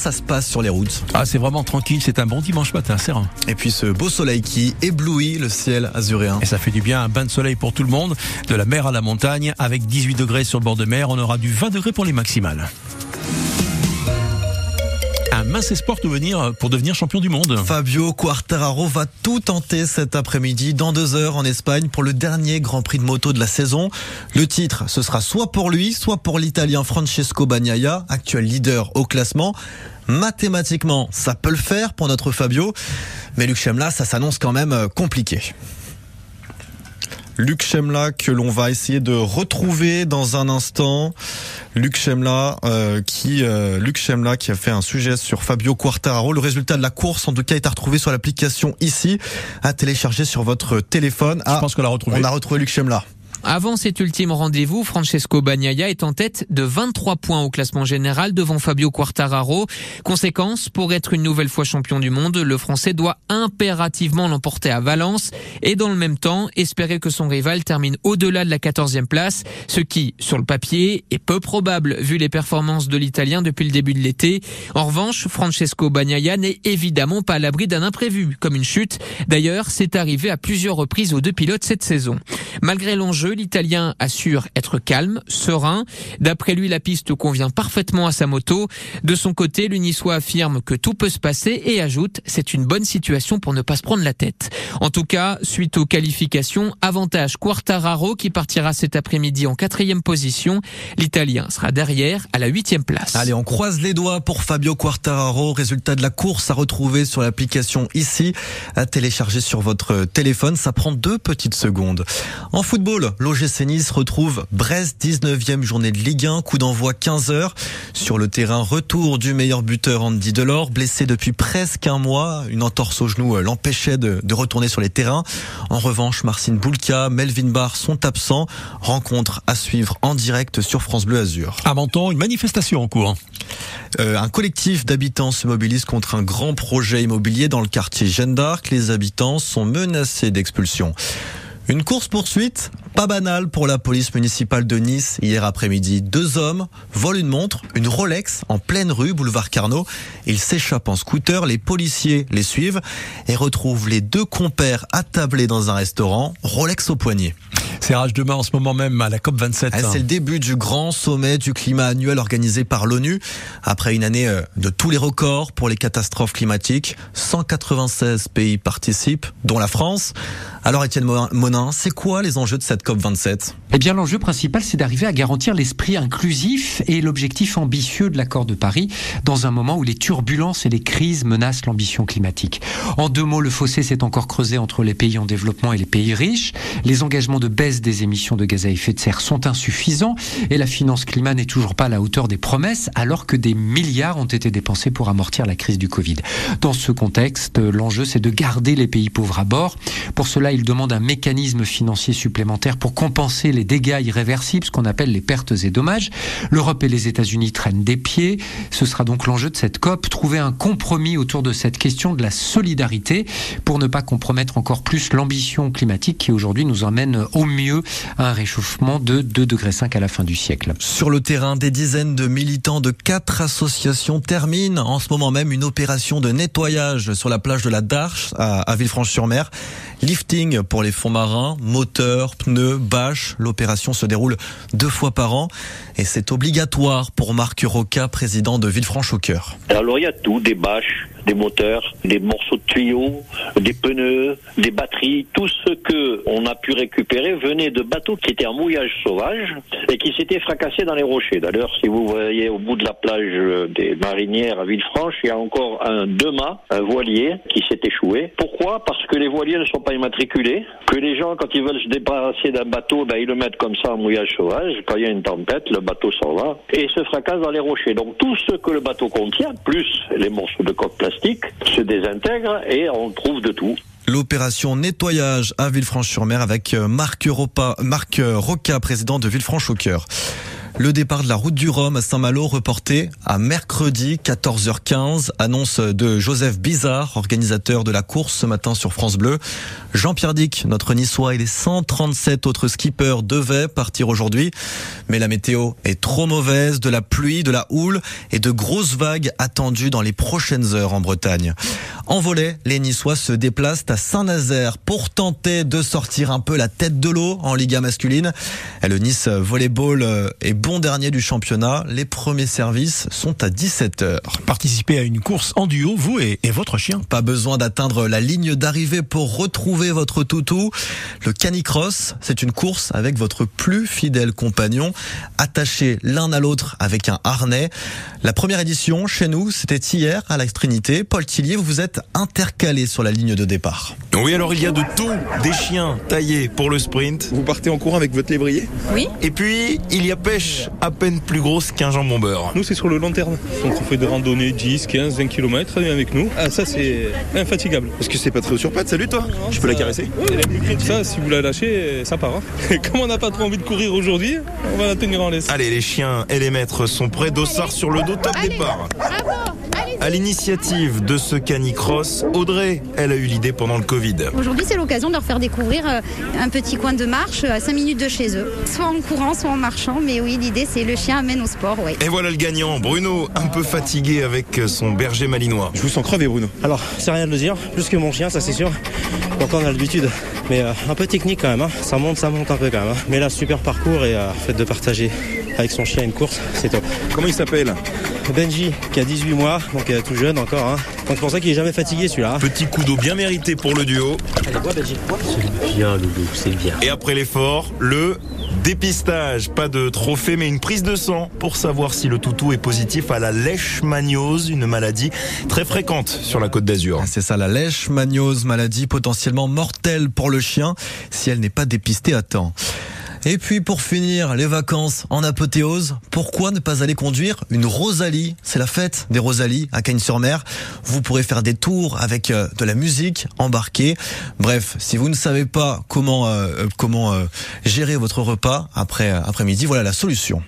ça se passe sur les routes. Ah, c'est vraiment tranquille, c'est un bon dimanche matin, serein. Et puis ce beau soleil qui éblouit le ciel azuréen. Et ça fait du bien, un bain de soleil pour tout le monde, de la mer à la montagne, avec 18 degrés sur le bord de mer, on aura du 20 degrés pour les maximales. Un mince espoir pour devenir champion du monde. Fabio Quartararo va tout tenter cet après-midi, dans 2 heures en Espagne, pour le dernier Grand Prix de moto de la saison. Le titre, ce sera soit pour lui, soit pour l'Italien Francesco Bagnaia, actuel leader au classement. Mathématiquement, ça peut le faire pour notre Fabio, mais Luc Chemla, ça s'annonce quand même compliqué. Luc Chemla que l'on va essayer de retrouver dans un instant. Luc Chemla qui a fait un sujet sur Fabio Quartararo. Le résultat de la course, en tout cas, est à retrouver sur l'application ici, à télécharger sur votre téléphone. Ah, je pense qu'on l'a retrouvé. On a retrouvé Luc Chemla. Avant cet ultime rendez-vous, Francesco Bagnaia est en tête de 23 points au classement général devant Fabio Quartararo. Conséquence, pour être une nouvelle fois champion du monde, le Français doit impérativement l'emporter à Valence et dans le même temps espérer que son rival termine au-delà de la 14e place, ce qui, sur le papier, est peu probable vu les performances de l'Italien depuis le début de l'été. En revanche, Francesco Bagnaia n'est évidemment pas à l'abri d'un imprévu, comme une chute. D'ailleurs, c'est arrivé à plusieurs reprises aux deux pilotes cette saison. Malgré l'enjeu, l'Italien assure être calme, serein. D'après lui, la piste convient parfaitement à sa moto. De son côté, le Niçois affirme que tout peut se passer et ajoute « c'est une bonne situation pour ne pas se prendre la tête ». En tout cas, suite aux qualifications, avantage Quartararo qui partira cet après-midi en 4e position. L'Italien sera derrière à la 8e place. Allez, on croise les doigts pour Fabio Quartararo. Résultat de la course à retrouver sur l'application ici, à télécharger sur votre téléphone. Ça prend 2 petites secondes. En football, l'OGC Nice retrouve Brest, 19e journée de Ligue 1, coup d'envoi 15h. Sur le terrain, retour du meilleur buteur Andy Delors, blessé depuis presque un mois. Une entorse au genou l'empêchait de retourner sur les terrains. En revanche, Marcine Boulka, Melvin Barr sont absents. Rencontre à suivre en direct sur France Bleu Azur. À Menton, une manifestation en cours. Un collectif d'habitants se mobilise contre un grand projet immobilier dans le quartier Jeanne d'Arc. Les habitants sont menacés d'expulsion. Une course-poursuite pas banale pour la police municipale de Nice. Hier après-midi, 2 hommes volent une montre, une Rolex, en pleine rue, boulevard Carnot. Ils s'échappent en scooter, les policiers les suivent et retrouvent les 2 compères attablés dans un restaurant, Rolex au poignet. C'est rage demain en ce moment même à la COP27. C'est le début du grand sommet du climat annuel organisé par l'ONU. Après une année de tous les records pour les catastrophes climatiques, 196 pays participent, dont la France. Alors Étienne Monin, c'est quoi les enjeux de cette COP27 ? Eh bien l'enjeu principal, c'est d'arriver à garantir l'esprit inclusif et l'objectif ambitieux de l'accord de Paris dans un moment où les turbulences et les crises menacent l'ambition climatique. En 2 mots, le fossé s'est encore creusé entre les pays en développement et les pays riches. Les engagements de baisse des émissions de gaz à effet de serre sont insuffisants et la finance climat n'est toujours pas à la hauteur des promesses alors que des milliards ont été dépensés pour amortir la crise du Covid. Dans ce contexte, l'enjeu c'est de garder les pays pauvres à bord. Pour cela, ils demandent un mécanisme financier supplémentaire pour compenser les dégâts irréversibles, ce qu'on appelle les pertes et dommages. L'Europe et les États-Unis traînent des pieds. Ce sera donc l'enjeu de cette COP, trouver un compromis autour de cette question de la solidarité pour ne pas compromettre encore plus l'ambition climatique qui aujourd'hui nous emmène au mieux à un réchauffement de 2,5 degrés à la fin du siècle. Sur le terrain, des dizaines de militants de 4 associations terminent en ce moment même une opération de nettoyage sur la plage de la Darche à Villefranche-sur-Mer. Lifting pour les fonds marins, moteurs, pneus, bâches. L'opération se déroule 2 fois par an et c'est obligatoire pour Marc Roca, président de Villefranche au cœur. Alors il y a tout, des bâches, des moteurs, des morceaux de tuyaux, des pneus, des batteries, tout ce que on a pu récupérer venait de bateaux qui étaient en mouillage sauvage et qui s'étaient fracassés dans les rochers. D'ailleurs, si vous voyez au bout de la plage des Marinières à Villefranche, il y a encore un voilier qui s'est échoué. Pourquoi ? Parce que les voiliers ne sont pas immatriculés, que les gens, quand ils veulent se débarrasser d'un bateau, ils le mettent comme ça en mouillage sauvage. Quand il y a une tempête, le bateau s'en va et se fracasse dans les rochers. Donc tout ce que le bateau contient, plus les morceaux de coque plastique, se désintègrent et on trouve de tout. l'opération nettoyage à Villefranche-sur-Mer avec Marc Roca, président de Villefranche au cœur. Le départ de la route du Rhum à Saint-Malo reporté à mercredi 14h15, annonce de Joseph Bizard, organisateur de la course ce matin sur France Bleu. Jean-Pierre Dick, notre niçois et les 137 autres skippers devaient partir aujourd'hui. Mais la météo est trop mauvaise, de la pluie, de la houle et de grosses vagues attendues dans les prochaines heures en Bretagne. En volley, les niçois se déplacent à Saint-Nazaire pour tenter de sortir un peu la tête de l'eau en Ligue masculine. Le Nice Volleyball est bon dernier du championnat, les premiers services sont à 17h. Participez à une course en duo, vous et votre chien. Pas besoin d'atteindre la ligne d'arrivée pour retrouver votre toutou. Le Canicross, c'est une course avec votre plus fidèle compagnon, attachés l'un à l'autre avec un harnais. La première édition chez nous, c'était hier à la Trinité. Paul Tillier, vous êtes intercalé sur la ligne de départ. Oui, alors il y a de tout, des chiens taillés pour le sprint. Vous partez en courant avec votre lévrier ? Oui. Et puis, il y a pêche à peine plus grosse qu'un jambon beurre. Nous, c'est sur le long terme. Donc, on fait des randonnées 10, 15, 20 km avec nous. Ah, ça, c'est infatigable. Parce que c'est pas très haut sur pattes. Salut, toi. Non, je peux la caresser. Oui, ça, si vous la lâchez, ça part. Hein. Comme on n'a pas trop envie de courir aujourd'hui, on va la tenir en laisse. Allez, les chiens et les maîtres sont prêts. Dossard sur le dos, top départ. Bravo. À l'initiative de ce Canicross, Audrey, elle a eu l'idée pendant le Covid. Aujourd'hui, c'est l'occasion de leur faire découvrir un petit coin de marche à 5 minutes de chez eux. Soit en courant, soit en marchant, mais oui, l'idée, c'est le chien amène au sport. Ouais. Et voilà le gagnant, Bruno, un peu fatigué avec son berger malinois. Je vous sens crever, Bruno. Alors, c'est rien de le dire, plus que mon chien, ça c'est sûr. Donc on a l'habitude, mais un peu technique quand même. Hein. Ça monte un peu quand même. Hein. Mais là, super parcours et le fait de partager avec son chien une course, c'est top. Comment il s'appelle ? Benji, qui a 18 mois, donc tout jeune encore. Hein. Donc c'est pour ça qu'il n'est jamais fatigué celui-là. Petit coup d'eau bien mérité pour le duo. Allez, bois Benji. C'est bien, Loulou, c'est bien. Et après l'effort, le dépistage. Pas de trophée, mais une prise de sang pour savoir si le toutou est positif à la leishmaniose, une maladie très fréquente sur la Côte d'Azur. C'est ça, la leishmaniose, maladie potentiellement mortelle pour le chien si elle n'est pas dépistée à temps. Et puis pour finir, les vacances en apothéose, pourquoi ne pas aller conduire une Rosalie ? C'est la fête des Rosalies à Cagnes-sur-Mer. Vous pourrez faire des tours avec de la musique embarquée. Bref, si vous ne savez pas comment gérer votre repas après midi, voilà la solution.